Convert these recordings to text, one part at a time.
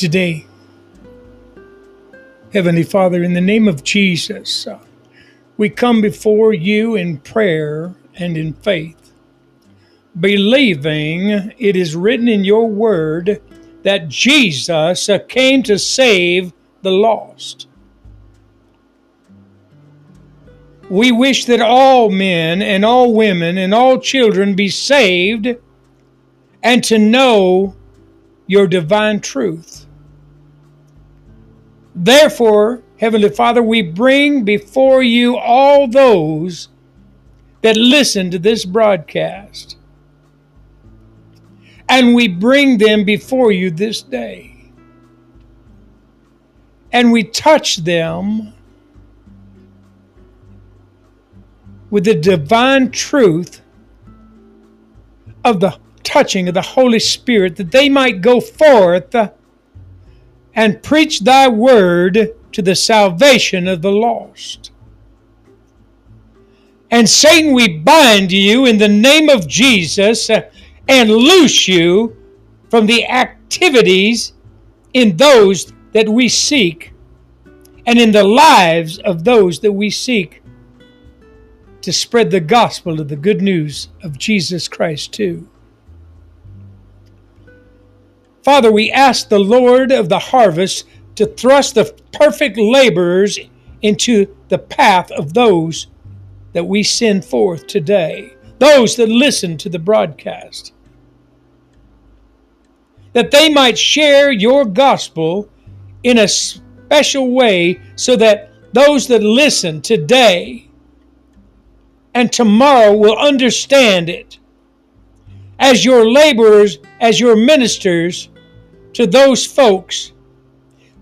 today. Heavenly Father, in the name of Jesus, we come before you in prayer and in faith, believing it is written in your word that Jesus came to save the lost. We wish that all men and all women and all children be saved and to know your divine truth. Therefore, Heavenly Father, we bring before you all those that listen to this broadcast, and we bring them before you this day, and we touch them with the divine truth of the touching of the Holy Spirit, that they might go forth and preach thy word to the salvation of the lost. And Satan, we bind you in the name of Jesus and loose you from the activities in those that we seek and in the lives of those that we seek to spread the gospel of the good news of Jesus Christ too. Father, we ask the Lord of the harvest to thrust the perfect laborers into the path of those that we send forth today, those that listen to the broadcast, that they might share your gospel in a special way, so that those that listen today and tomorrow will understand it as your laborers, as your ministers to those folks.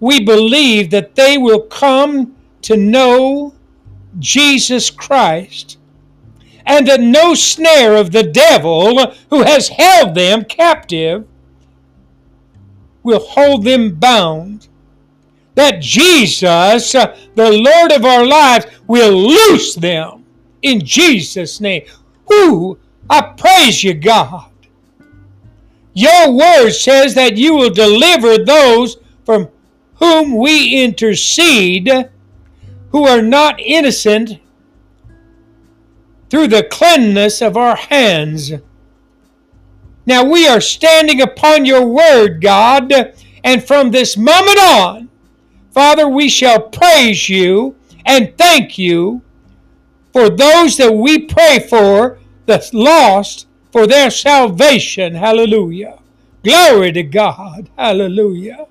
We believe that they will come to know Jesus Christ, and that no snare of the devil who has held them captive will hold them bound, that Jesus, the Lord of our lives, will loose them in Jesus' name. Whoo! I praise you, God. Your word says that you will deliver those from whom we intercede, who are not innocent, through the cleanness of our hands. Now we are standing upon your word, God, and from this moment on, Father, we shall praise you and thank you for those that we pray for, the lost, for their salvation. Hallelujah. Glory to God. Hallelujah.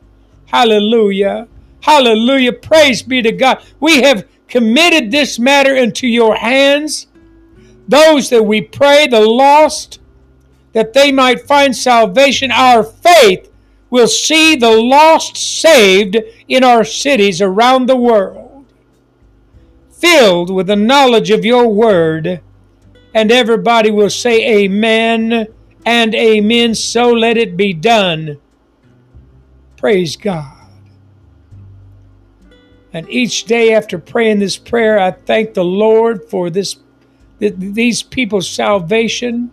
Hallelujah. Hallelujah. Praise be to God. We have committed this matter into your hands. Those that we pray, the lost, that they might find salvation. Our faith will see the lost saved in our cities around the world, filled with the knowledge of your word. And everybody will say amen and amen. So let it be done. Praise God. And each day after praying this prayer, I thank the Lord for these people's salvation.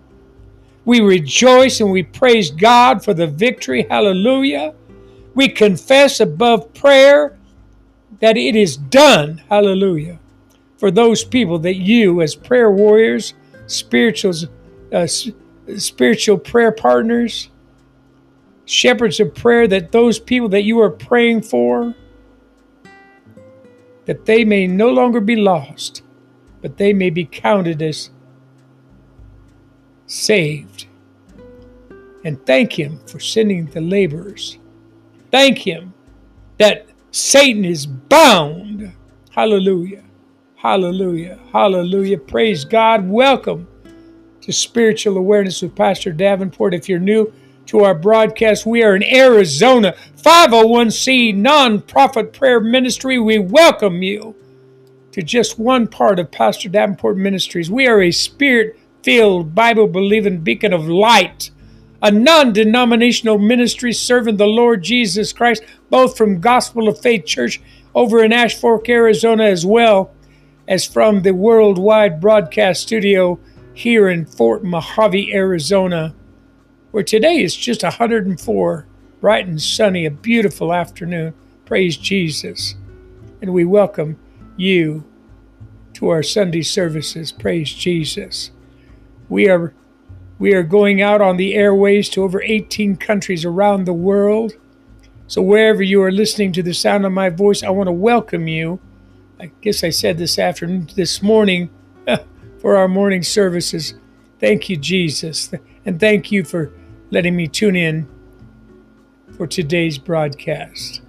We rejoice and we praise God for the victory. Hallelujah. We confess above prayer that it is done. Hallelujah. For those people that you, as prayer warriors, spiritual prayer partners, shepherds of prayer, that those people that you are praying for, that they may no longer be lost, but they may be counted as saved. And thank him for sending the laborers. Thank him that Satan is bound. Hallelujah. Hallelujah. Hallelujah. Praise God. Welcome to Spiritual Awareness with Pastor Davenport. If you're new to our broadcast, we are in Arizona, 501c nonprofit prayer ministry. We welcome you to just one part of Pastor Davenport Ministries. We are a spirit-filled, Bible-believing beacon of light, a non-denominational ministry serving the Lord Jesus Christ, both from Gospel of Faith Church over in Ash Fork, Arizona, as well as from the worldwide broadcast studio here in Fort Mojave, Arizona, where today is just 104. bright and sunny, a beautiful afternoon. Praise Jesus. And we welcome you to our Sunday services. Praise Jesus. We are going out on the airways to over 18 countries around the world. So wherever you are listening to the sound of my voice, I want to welcome you. I guess I said this morning for our morning services. Thank you, Jesus. And thank you for letting me tune in for today's broadcast.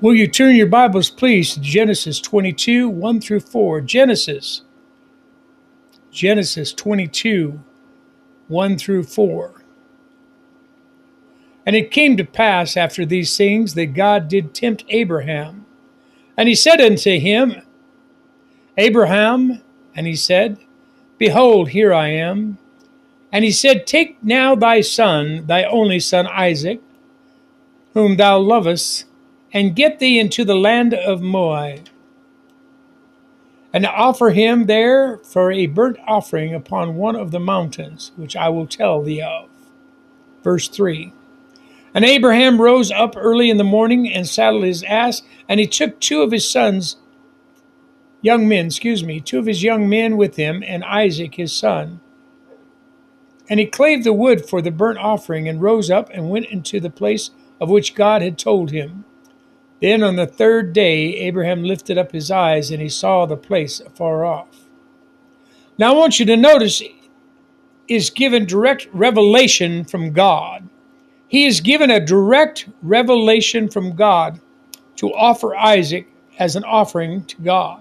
Will you turn your Bibles, please, to Genesis 22, 1 through 4. Genesis 22, 1 through 4. And it came to pass after these things that God did tempt Abraham. And he said unto him, Abraham, and he said, Behold, here I am. And he said, Take now thy son, thy only son Isaac, whom thou lovest, and get thee into the land of Moab, and offer him there for a burnt offering upon one of the mountains, which I will tell thee of. Verse 3. And Abraham rose up early in the morning and saddled his ass, and he took two of his young men with him, and Isaac his son. And he clave the wood for the burnt offering, and rose up and went into the place of which God had told him. Then on the third day, Abraham lifted up his eyes, and he saw the place afar off. Now I want you to notice, is given direct revelation from God. He is given a direct revelation from God to offer Isaac as an offering to God.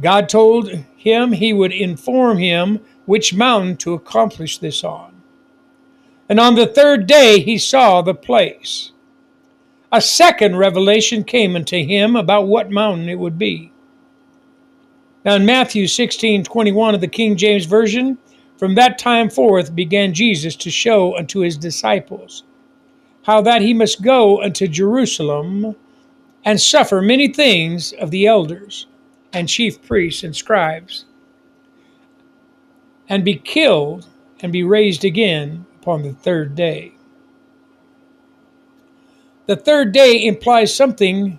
God told him he would inform him which mountain to accomplish this on. And on the third day he saw the place. A second revelation came unto him about what mountain it would be. Now in Matthew 16:21 of the King James Version, from that time forth began Jesus to show unto his disciples how that he must go unto Jerusalem and suffer many things of the elders and chief priests and scribes, and be killed and be raised again upon the third day. The third day implies something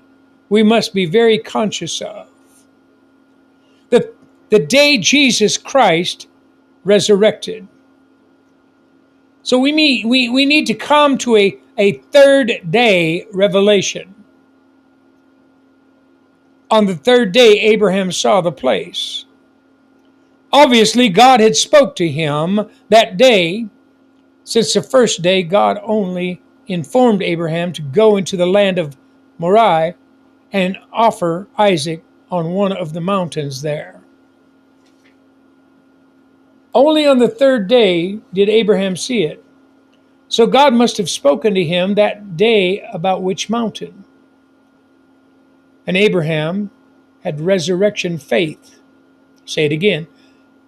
we must be very conscious of. The day Jesus Christ resurrected. So we need to come to a third day revelation. On the third day, Abraham saw the place. Obviously, God had spoke to him that day. Since the first day, God only informed Abraham to go into the land of Moriah and offer Isaac on one of the mountains there. Only on the third day did Abraham see it. So God must have spoken to him that day about which mountain. And Abraham had resurrection faith. Say it again.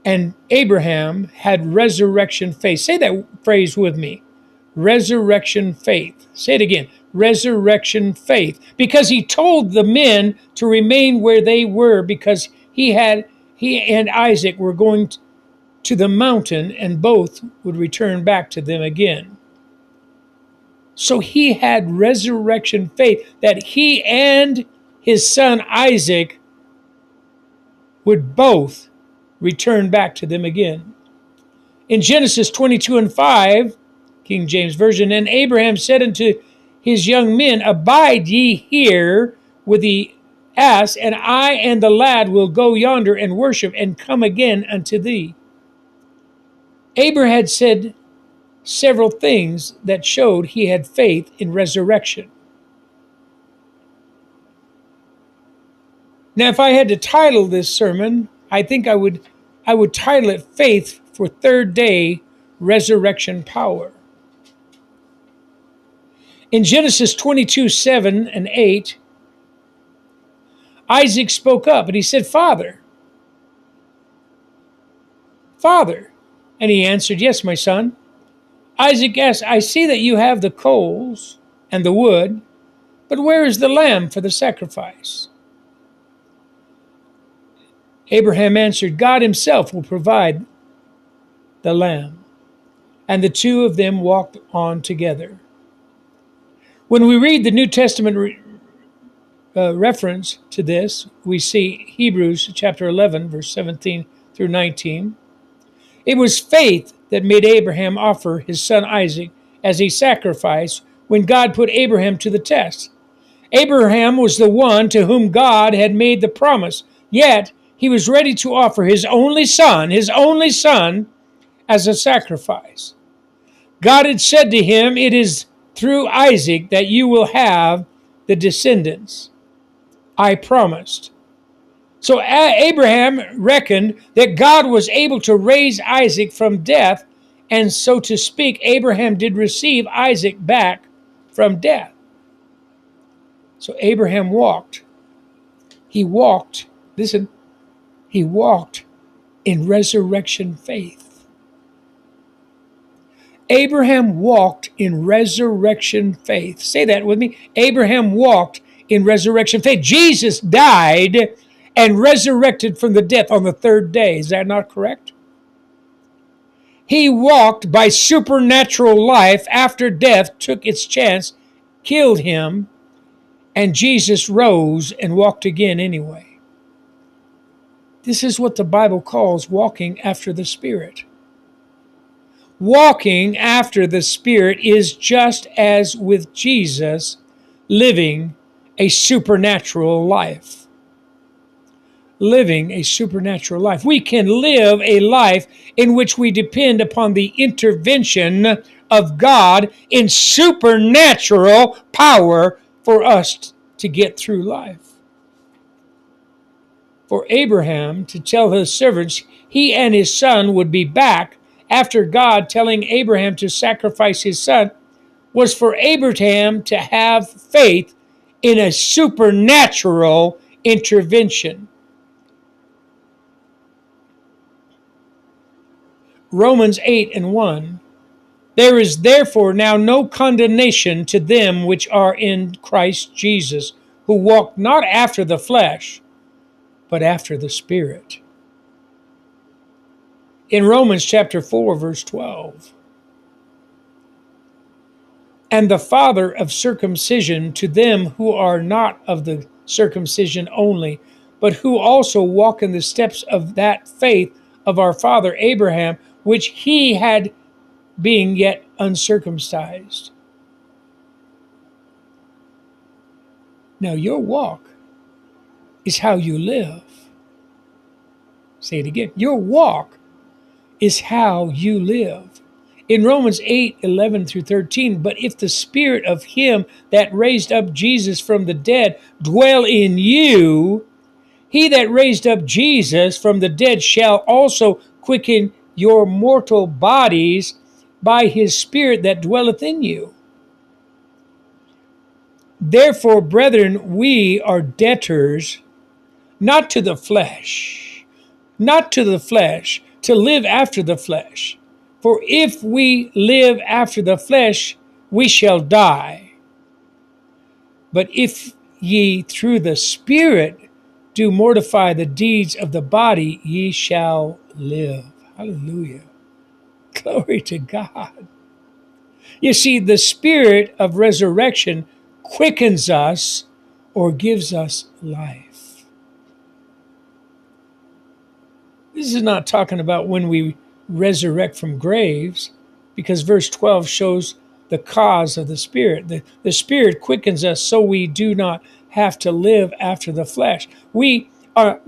And Abraham had resurrection faith. Say that phrase with me. Resurrection faith. Say it again. Resurrection faith. Because he told the men to remain where they were, because he and Isaac were going to the mountain, and both would return back to them again. So he had resurrection faith that he and his son Isaac would both return back to them again. In Genesis 22:5, King James Version, and Abraham said unto his young men, Abide ye here with the ass, and I and the lad will go yonder and worship, and come again unto thee. Abraham had said several things that showed he had faith in resurrection. Now, if I had to title this sermon, I think I would title it Faith for Third Day Resurrection Power. In Genesis 22:7 and 8, Isaac spoke up and he said, Father, Father. And he answered, Yes, my son. Isaac asked, I see that you have the coals and the wood, but where is the lamb for the sacrifice? Abraham answered, God himself will provide the lamb. And the two of them walked on together. When we read the New Testament reference to this, we see Hebrews chapter 11, verse 17 through 19. It was faith that made Abraham offer his son Isaac as a sacrifice when God put Abraham to the test. Abraham was the one to whom God had made the promise, yet he was ready to offer his only son, as a sacrifice. God had said to him, it is through Isaac that you will have the descendants I promised. So Abraham reckoned that God was able to raise Isaac from death, and so to speak, Abraham did receive Isaac back from death. So Abraham walked. He walked in resurrection faith. Abraham walked in resurrection faith. Say that with me. Abraham walked in resurrection faith. Jesus died and resurrected from the death on the third day. Is that not correct? He walked by supernatural life after death took its chance, killed him, and Jesus rose and walked again anyway. This is what the Bible calls walking after the Spirit. Walking after the Spirit is just as with Jesus, living a supernatural life. Living a supernatural life. We can live a life in which we depend upon the intervention of God in supernatural power for us to get through life. For Abraham to tell his servants he and his son would be back after God telling Abraham to sacrifice his son was for Abraham to have faith in a supernatural intervention. Romans 8:1, there is therefore now no condemnation to them which are in Christ Jesus, who walk not after the flesh, but after the Spirit. In Romans chapter 4, verse 12, and the Father of circumcision to them who are not of the circumcision only, but who also walk in the steps of that faith of our father Abraham, which he had being yet uncircumcised. Now your walk is how you live. Say it again. Your walk is how you live. In Romans 8:11 through 13, but if the Spirit of him that raised up Jesus from the dead dwell in you, he that raised up Jesus from the dead shall also quicken your mortal bodies by his Spirit that dwelleth in you. Therefore, brethren, we are debtors, not to the flesh, to live after the flesh. For if we live after the flesh, we shall die. But if ye through the Spirit do mortify the deeds of the body, ye shall live. Hallelujah. Glory to God. You see, the Spirit of resurrection quickens us or gives us life. This is not talking about when we resurrect from graves, because verse 12 shows the cause of the Spirit. The Spirit quickens us so we do not have to live after the flesh. We are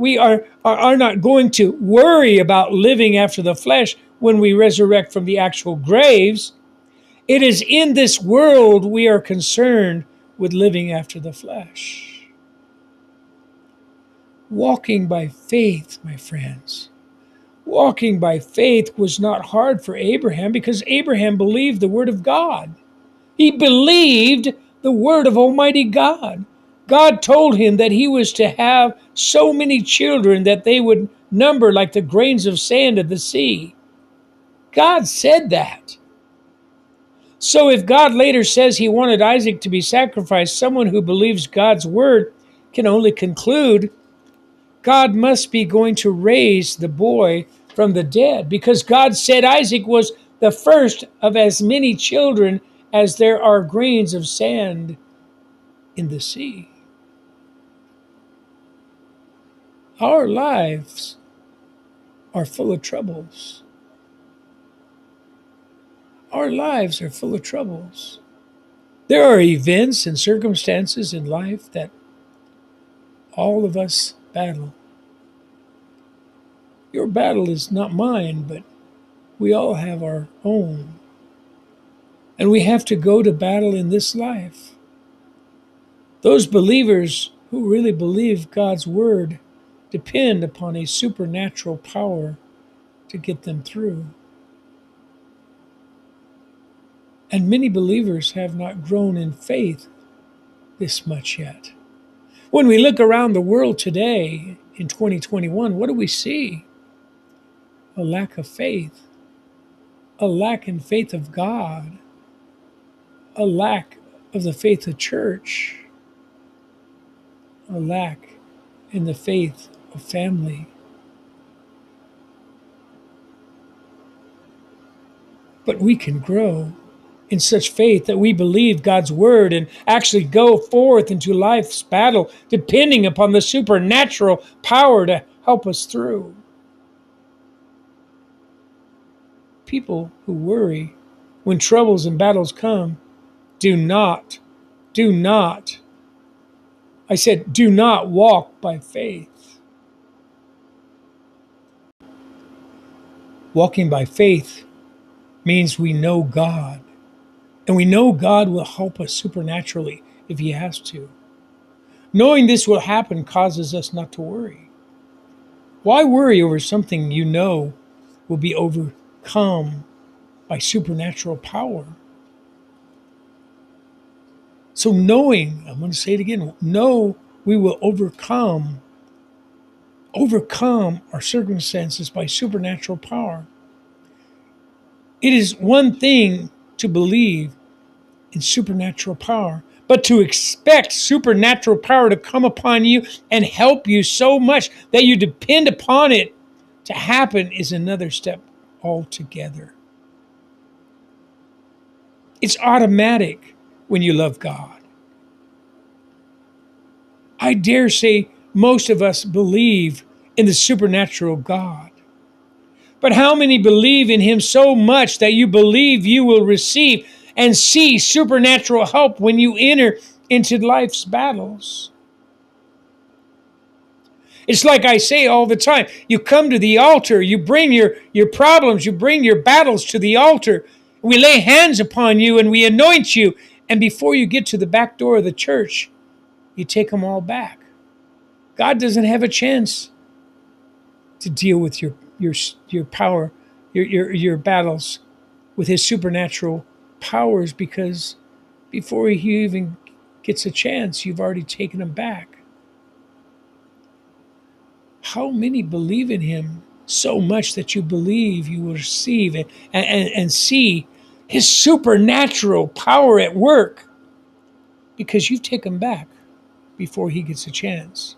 not going to worry about living after the flesh when we resurrect from the actual graves. It is in this world we are concerned with living after the flesh. Walking by faith, my friends. Walking by faith was not hard for Abraham because Abraham believed the word of God. He believed the word of Almighty God. God told him that he was to have so many children that they would number like the grains of sand of the sea. God said that. So if God later says he wanted Isaac to be sacrificed, someone who believes God's word can only conclude God must be going to raise the boy from the dead, because God said Isaac was the first of as many children as there are grains of sand in the sea. Our lives are full of troubles. Our lives are full of troubles. There are events and circumstances in life that all of us battle. Your battle is not mine, but we all have our own. And we have to go to battle in this life. Those believers who really believe God's word depend upon a supernatural power to get them through. And many believers have not grown in faith this much yet. When we look around the world today in 2021, what do we see? A lack of faith, a lack in faith of God, a lack of the faith of church, a lack in the faith of family. But we can grow in such faith that we believe God's word and actually go forth into life's battle, depending upon the supernatural power to help us through. People who worry when troubles and battles come do not walk by faith. Walking by faith means we know God. And we know God will help us supernaturally if he has to. Knowing this will happen causes us not to worry. Why worry over something you know will be overcome by supernatural power? So knowing, I'm going to say it again, know we will overcome our circumstances by supernatural power. It is one thing to believe in supernatural power, but to expect supernatural power to come upon you and help you so much that you depend upon it to happen is another step altogether. It's automatic when you love God. I dare say most of us believe in the supernatural God. But how many believe in him so much that you believe you will receive and see supernatural help when you enter into life's battles? It's like I say all the time, you come to the altar, you bring your problems, you bring your battles to the altar. We lay hands upon you and we anoint you. And before you get to the back door of the church, you take them all back. God doesn't have a chance to deal with your battles with his supernatural powers, because before he even gets a chance, you've already taken him back. How many believe in him so much that you believe you will receive it and see his supernatural power at work, because you've taken him back before he gets a chance?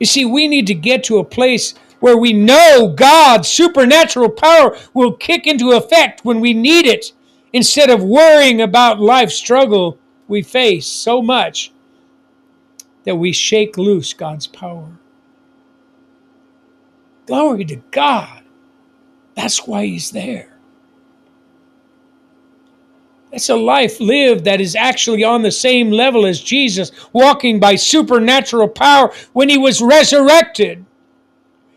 You see, we need to get to a place where we know God's supernatural power will kick into effect when we need it, instead of worrying about life's struggle we face so much that we shake loose God's power. Glory to God. That's why he's there. That's a life lived that is actually on the same level as Jesus, walking by supernatural power when he was resurrected.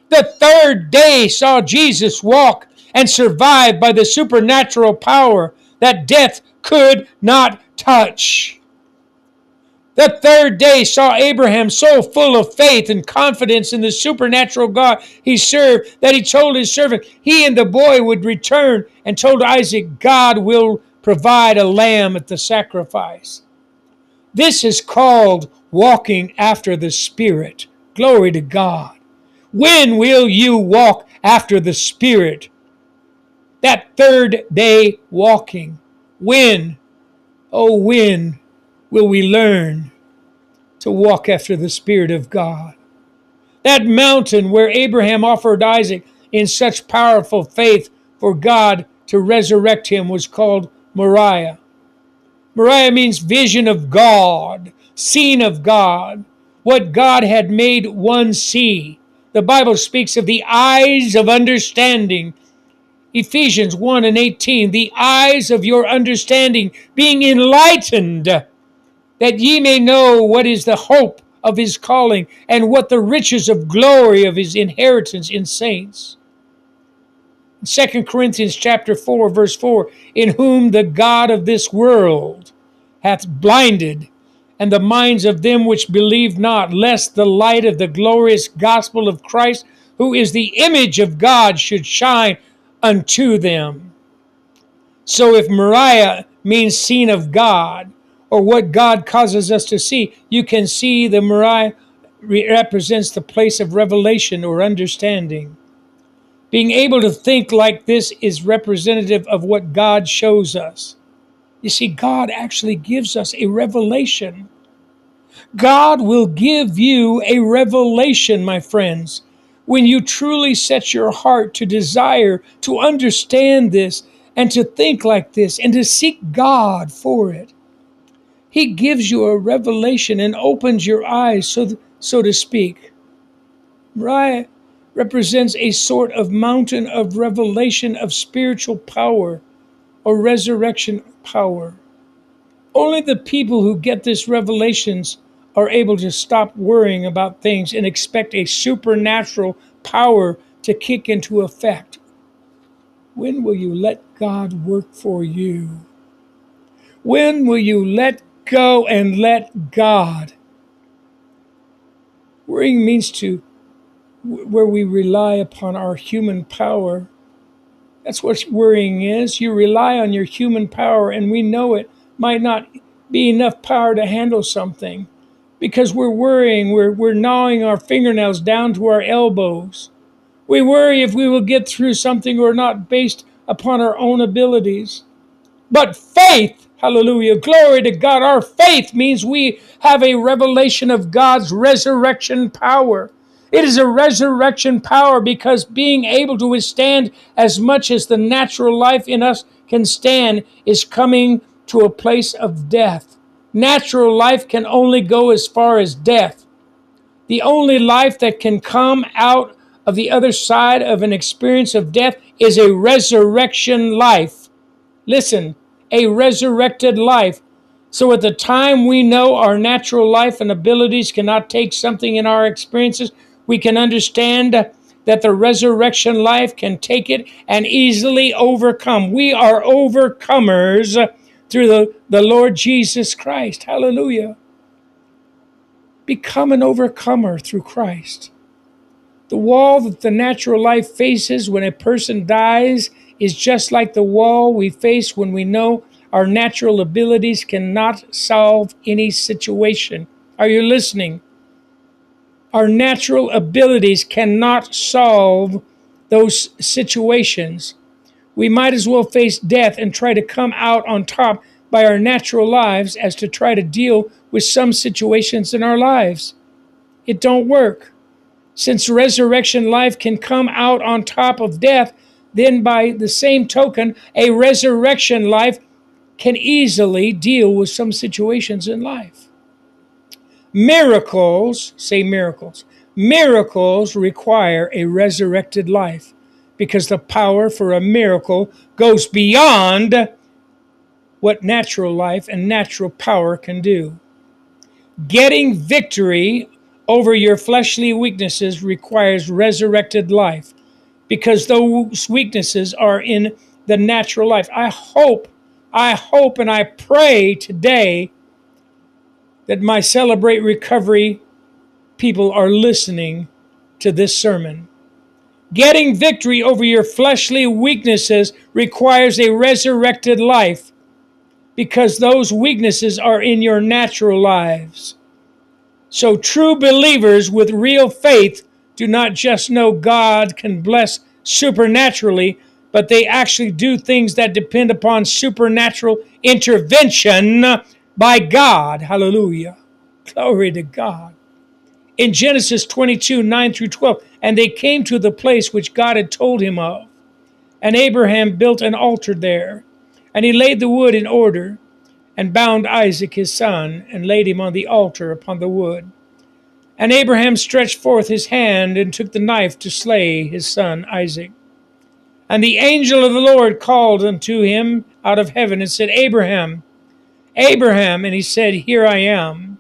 The third day saw Jesus walk and survive by the supernatural power that death could not touch. The third day saw Abraham so full of faith and confidence in the supernatural God he served that he told his servant he and the boy would return, and told Isaac, God will provide a lamb at the sacrifice. This is called walking after the Spirit. Glory to God. When will you walk after the Spirit? That third day walking. When, oh when, will we learn to walk after the Spirit of God? That mountain where Abraham offered Isaac in such powerful faith for God to resurrect him was called Moriah. Moriah means vision of God, seen of God, what God had made one see. The Bible speaks of the eyes of understanding. Ephesians 1 and 18, the eyes of your understanding being enlightened, that ye may know what is the hope of his calling and what the riches of glory of his inheritance in saints. 2 Corinthians chapter 4, verse 4, in whom the God of this world hath blinded and the minds of them which believe not, lest the light of the glorious gospel of Christ, who is the image of God, should shine unto them. So if Moriah means seen of God, or what God causes us to see, you can see the Moriah represents the place of revelation or understanding. Being able to think like this is representative of what God shows us. You see, God actually gives us a revelation. God will give you a revelation, my friends, when you truly set your heart to desire, to understand this, and to think like this, and to seek God for it. He gives you a revelation and opens your eyes, so to speak. Moriah represents a sort of mountain of revelation of spiritual power or resurrection power. Only the people who get this revelations are able to stop worrying about things and expect a supernatural power to kick into effect. When will you let God work for you? When will you let go and let God? Worrying means to where we rely upon our human power. That's what worrying is. You rely on your human power, and we know it might not be enough power to handle something because we're worrying. We're gnawing our fingernails down to our elbows. We worry if we will get through something or not based upon our own abilities. But faith, hallelujah, glory to God, our faith means we have a revelation of God's resurrection power. It is a resurrection power because being able to withstand as much as the natural life in us can stand is coming to a place of death. Natural life can only go as far as death. The only life that can come out of the other side of an experience of death is a resurrection life. Listen, a resurrected life. So at the time we know our natural life and abilities cannot take something in our experiences, we can understand that the resurrection life can take it and easily overcome. We are overcomers through the Lord Jesus Christ. Hallelujah. Become an overcomer through Christ. The wall that the natural life faces when a person dies is just like the wall we face when we know our natural abilities cannot solve any situation. Are you listening? Our natural abilities cannot solve those situations. We might as well face death and try to come out on top by our natural lives as to try to deal with some situations in our lives. It don't work. Since resurrection life can come out on top of death, then by the same token, a resurrection life can easily deal with some situations in life. Miracles, say miracles. Miracles require a resurrected life because the power for a miracle goes beyond what natural life and natural power can do. Getting victory over your fleshly weaknesses requires resurrected life because those weaknesses are in the natural life. I hope and I pray today that my Celebrate Recovery people are listening to this sermon. Getting victory over your fleshly weaknesses requires a resurrected life because those weaknesses are in your natural lives. So true believers with real faith do not just know God can bless supernaturally, but they actually do things that depend upon supernatural intervention by God. Hallelujah. Glory to God. in Genesis 22, 9 through 12, and they came to the place which God had told him of. And Abraham built an altar there, and he laid the wood in order, and bound Isaac his son, and laid him on the altar upon the wood. And Abraham stretched forth his hand, and took the knife to slay his son Isaac. And the angel of the Lord called unto him out of heaven, and said, Abraham, Abraham. And he said, Here I am.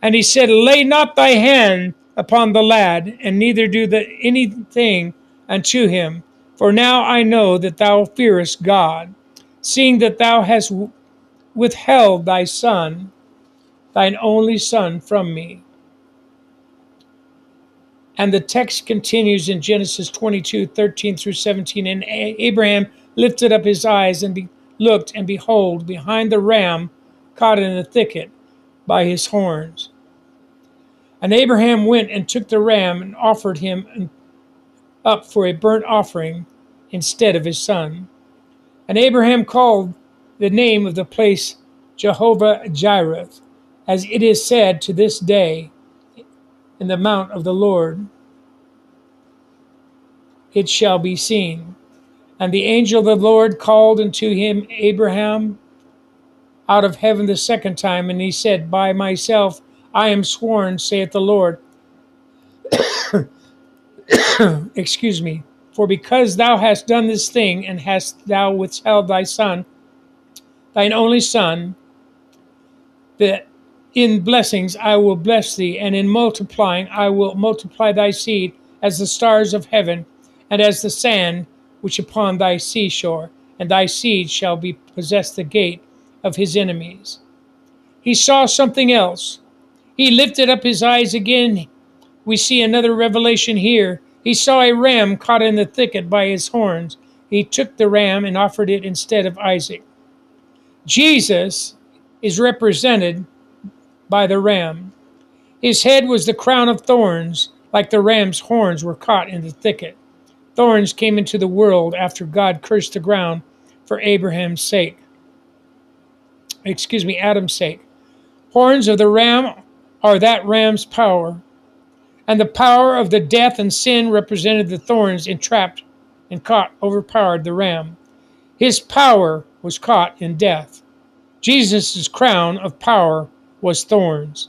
And he said, Lay not thy hand upon the lad, and neither do anything unto him. For now I know that thou fearest God, seeing that thou hast withheld thy son, thine only son, from me. And the text continues in Genesis 22, 13 through 17. And Abraham lifted up his eyes and looked, and behold, behind the ram caught in a thicket by his horns. And Abraham went and took the ram and offered him up for a burnt offering instead of his son. And Abraham called the name of the place Jehovah-Jireh, as it is said to this day, in the mount of the Lord it shall be seen. And the angel of the Lord called unto him, Abraham, out of heaven the second time, and he said, By myself I am sworn, saith the Lord, excuse me, for because thou hast done this thing, and hast thou withheld thy son, thine only son, that in blessings I will bless thee, and in multiplying I will multiply thy seed as the stars of heaven, and as the sand which upon thy seashore, and thy seed shall be possess the gate of his enemies. He saw something else. He lifted up his eyes again. We see another revelation here. He saw a ram caught in the thicket by his horns. He took the ram and offered it instead of Isaac. Jesus is represented by the ram. His head was the crown of thorns, like the ram's horns were caught in the thicket. Thorns came into the world after God cursed the ground for Abraham's sake. Excuse me, Adam's sake. Horns of the ram are that ram's power, and the power of the death and sin represented the thorns entrapped and caught, overpowered the ram. His power was caught in death. Jesus' crown of power was thorns.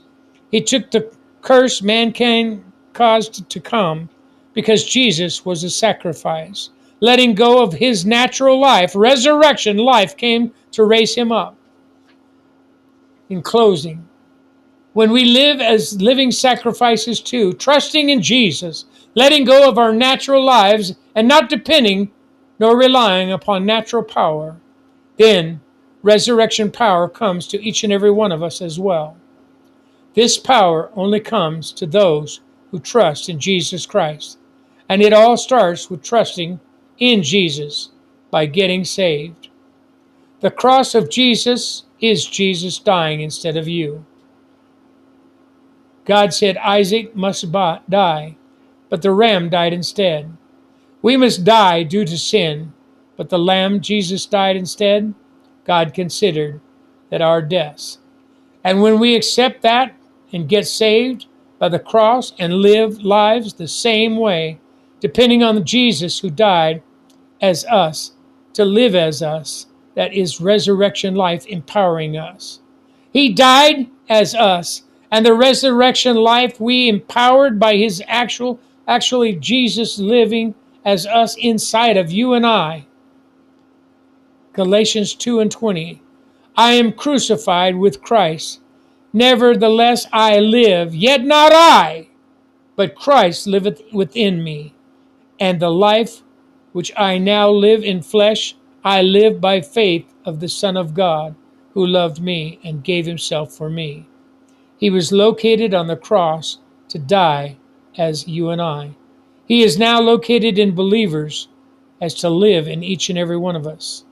He took the curse mankind caused to come because Jesus was a sacrifice. Letting go of his natural life, resurrection life came to raise him up. In closing, when we live as living sacrifices too, trusting in Jesus, letting go of our natural lives and not depending nor relying upon natural power, then resurrection power comes to each and every one of us as well. This power only comes to those who trust in Jesus Christ. And it all starts with trusting in Jesus by getting saved. The cross of Jesus is Jesus dying instead of you. God said Isaac must die, but the ram died instead. We must die due to sin, but the lamb Jesus died instead. God considered that our deaths. And when we accept that and get saved by the cross and live lives the same way, depending on Jesus who died as us, to live as us, that is resurrection life empowering us. He died as us, and the resurrection life we empowered by his actually Jesus living as us inside of you and I. Galatians 2 and 20, I am crucified with Christ. Nevertheless I live, yet not I, but Christ liveth within me. And the life which I now live in flesh, I live by faith of the Son of God, who loved me and gave himself for me. He was located on the cross to die as you and I. He is now located in believers as to live in each and every one of us.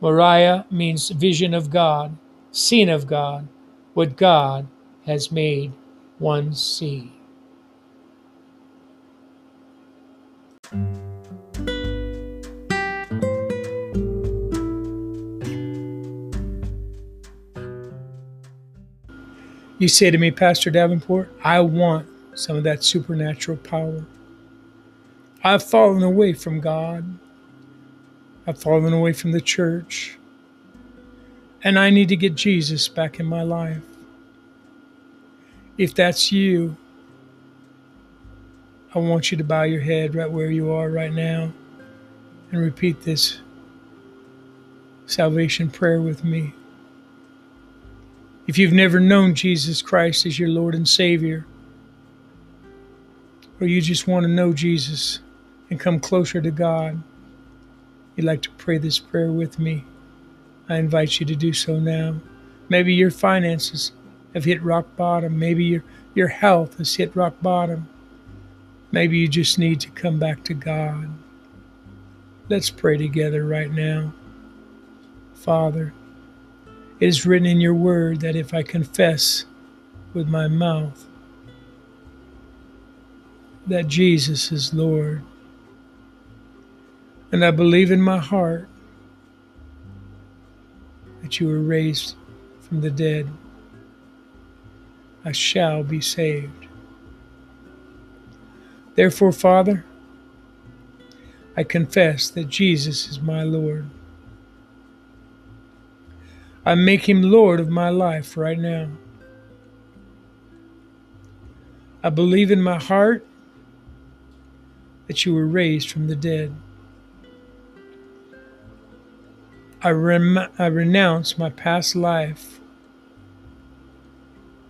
Moriah means vision of God, seen of God, what God has made one see. You say to me, Pastor Davenport, I want some of that supernatural power. I've fallen away from God. I've fallen away from the church. And I need to get Jesus back in my life. If that's you, I want you to bow your head right where you are right now and repeat this salvation prayer with me. If you've never known Jesus Christ as your Lord and Savior, or you just want to know Jesus and come closer to God, you'd like to pray this prayer with me, I invite you to do so now. Maybe your finances have hit rock bottom. Maybe your health has hit rock bottom. Maybe you just need to come back to God. Let's pray together right now. Father, it is written in your word that if I confess with my mouth that Jesus is Lord, and I believe in my heart that you were raised from the dead, I shall be saved. Therefore, Father, I confess that Jesus is my Lord. I make him Lord of my life right now. I believe in my heart that you were raised from the dead. I renounce my past life,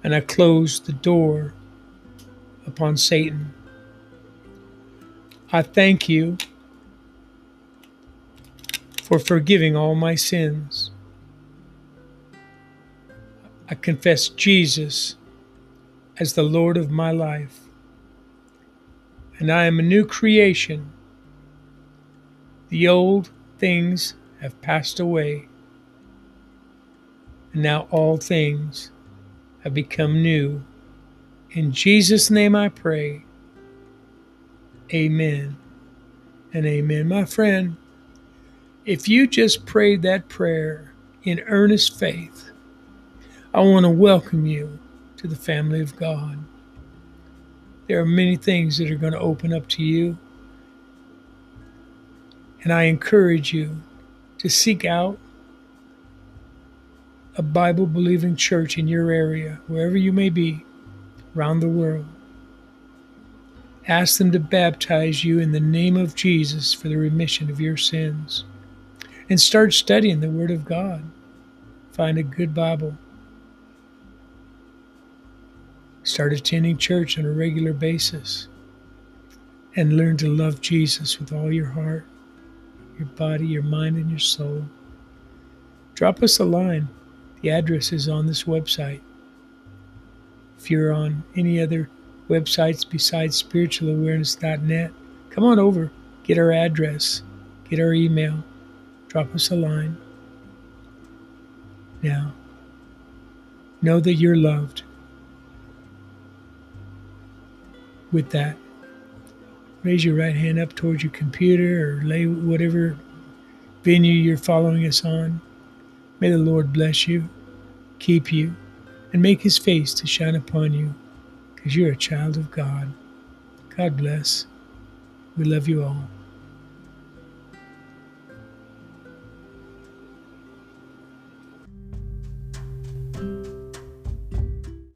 and I close the door upon Satan. I thank you for forgiving all my sins. I confess Jesus as the Lord of my life, and I am a new creation. The old things have passed away, and now all things have become new. In Jesus' name I pray. Amen and amen. My friend, if you just prayed that prayer in earnest faith, I want to welcome you to the family of God. There are many things that are going to open up to you, and I encourage you to seek out a Bible-believing church in your area, wherever you may be, around the world. Ask them to baptize you in the name of Jesus for the remission of your sins. And start studying the Word of God. Find a good Bible. Start attending church on a regular basis. And learn to love Jesus with all your heart, your body, your mind, and your soul. Drop us a line. The address is on this website. If you're on any other websites besides spiritualawareness.net, come on over, get our address, get our email, drop us a line. Now, know that you're loved. With that, raise your right hand up towards your computer or lay whatever venue you're following us on. May the Lord bless you, keep you, and make his face to shine upon you, because you're a child of God. God bless. We love you all.